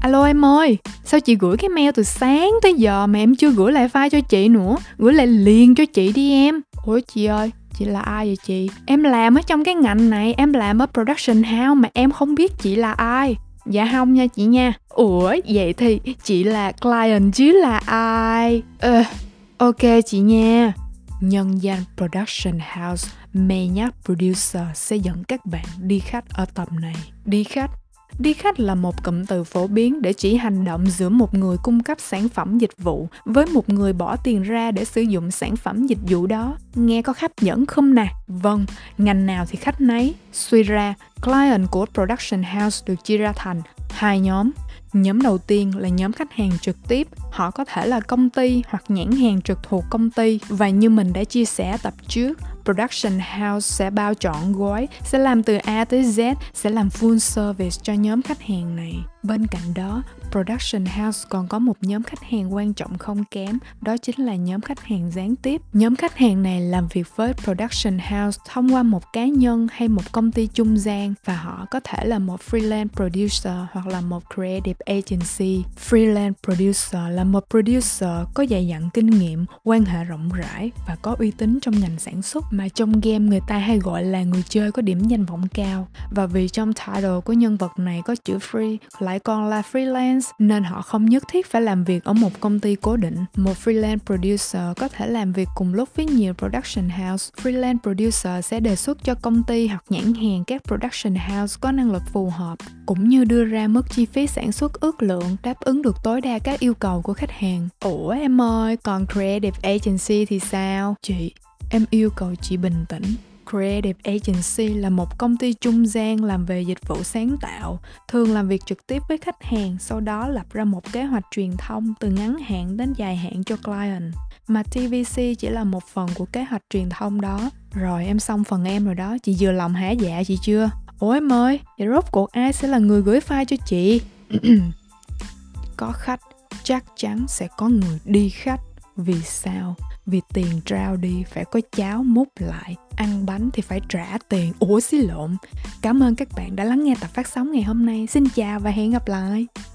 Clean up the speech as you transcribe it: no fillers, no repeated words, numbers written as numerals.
Alo em ơi, sao chị gửi cái mail từ sáng tới giờ mà em chưa gửi lại file cho chị nữa, gửi lại liền cho chị đi em. Ủa chị ơi, chị là ai vậy chị? Em làm ở trong cái ngành này, em làm ở Production House mà em không biết chị là ai. Dạ không nha chị nha. Ủa vậy thì chị là client chứ là ai? Ok chị nha. Nhân danh Production House, Mê Nhắc Producer sẽ dẫn các bạn đi khách ở tầm này. Đi khách là một cụm từ phổ biến để chỉ hành động giữa một người cung cấp sản phẩm dịch vụ với một người bỏ tiền ra để sử dụng sản phẩm dịch vụ đó. Nghe có hấp dẫn không nè? Vâng, ngành nào thì khách nấy. Suy ra, client của Production House được chia ra thành hai nhóm. Nhóm đầu tiên là nhóm khách hàng trực tiếp, họ có thể là công ty hoặc nhãn hàng trực thuộc công ty. Và như mình đã chia sẻ tập trước, Production House sẽ bao trọn gói, sẽ làm từ A tới Z, sẽ làm full service cho nhóm khách hàng này. Bên cạnh đó, Production House còn có một nhóm khách hàng quan trọng không kém, đó chính là nhóm khách hàng gián tiếp. Nhóm khách hàng này làm việc với Production House thông qua một cá nhân hay một công ty trung gian, và họ có thể là một freelance producer hoặc là một creative agency. Freelance producer là một producer có dày dặn kinh nghiệm, quan hệ rộng rãi và có uy tín trong ngành sản xuất mà trong game người ta hay gọi là người chơi có điểm danh vọng cao. Và vì trong title của nhân vật này có chữ free, lại còn là freelance, nên họ không nhất thiết phải làm việc ở một công ty cố định. Một freelance producer có thể làm việc cùng lúc với nhiều production house. Freelance producer sẽ đề xuất cho công ty hoặc nhãn hàng các production house có năng lực phù hợp, cũng như đưa ra mức chi phí sản xuất ước lượng đáp ứng được tối đa các yêu cầu của khách hàng. Ủa em ơi, còn creative agency thì sao? Chị, em yêu cầu chị bình tĩnh. Creative Agency là một công ty trung gian làm về dịch vụ sáng tạo, thường làm việc trực tiếp với khách hàng, sau đó lập ra một kế hoạch truyền thông từ ngắn hạn đến dài hạn cho client. Mà TVC chỉ là một phần của kế hoạch truyền thông đó. Rồi em xong phần em rồi đó, chị vừa lòng hả dạ chị chưa? Ủa em ơi, vậy rốt cuộc ai sẽ là người gửi file cho chị? Có khách, chắc chắn sẽ có người đi khách. Vì sao? Vì tiền trao đi phải có cháo múc lại, ăn bánh thì phải trả tiền. Ủa xí lộn. Cảm ơn các bạn đã lắng nghe tập phát sóng ngày hôm nay. Xin chào và hẹn gặp lại.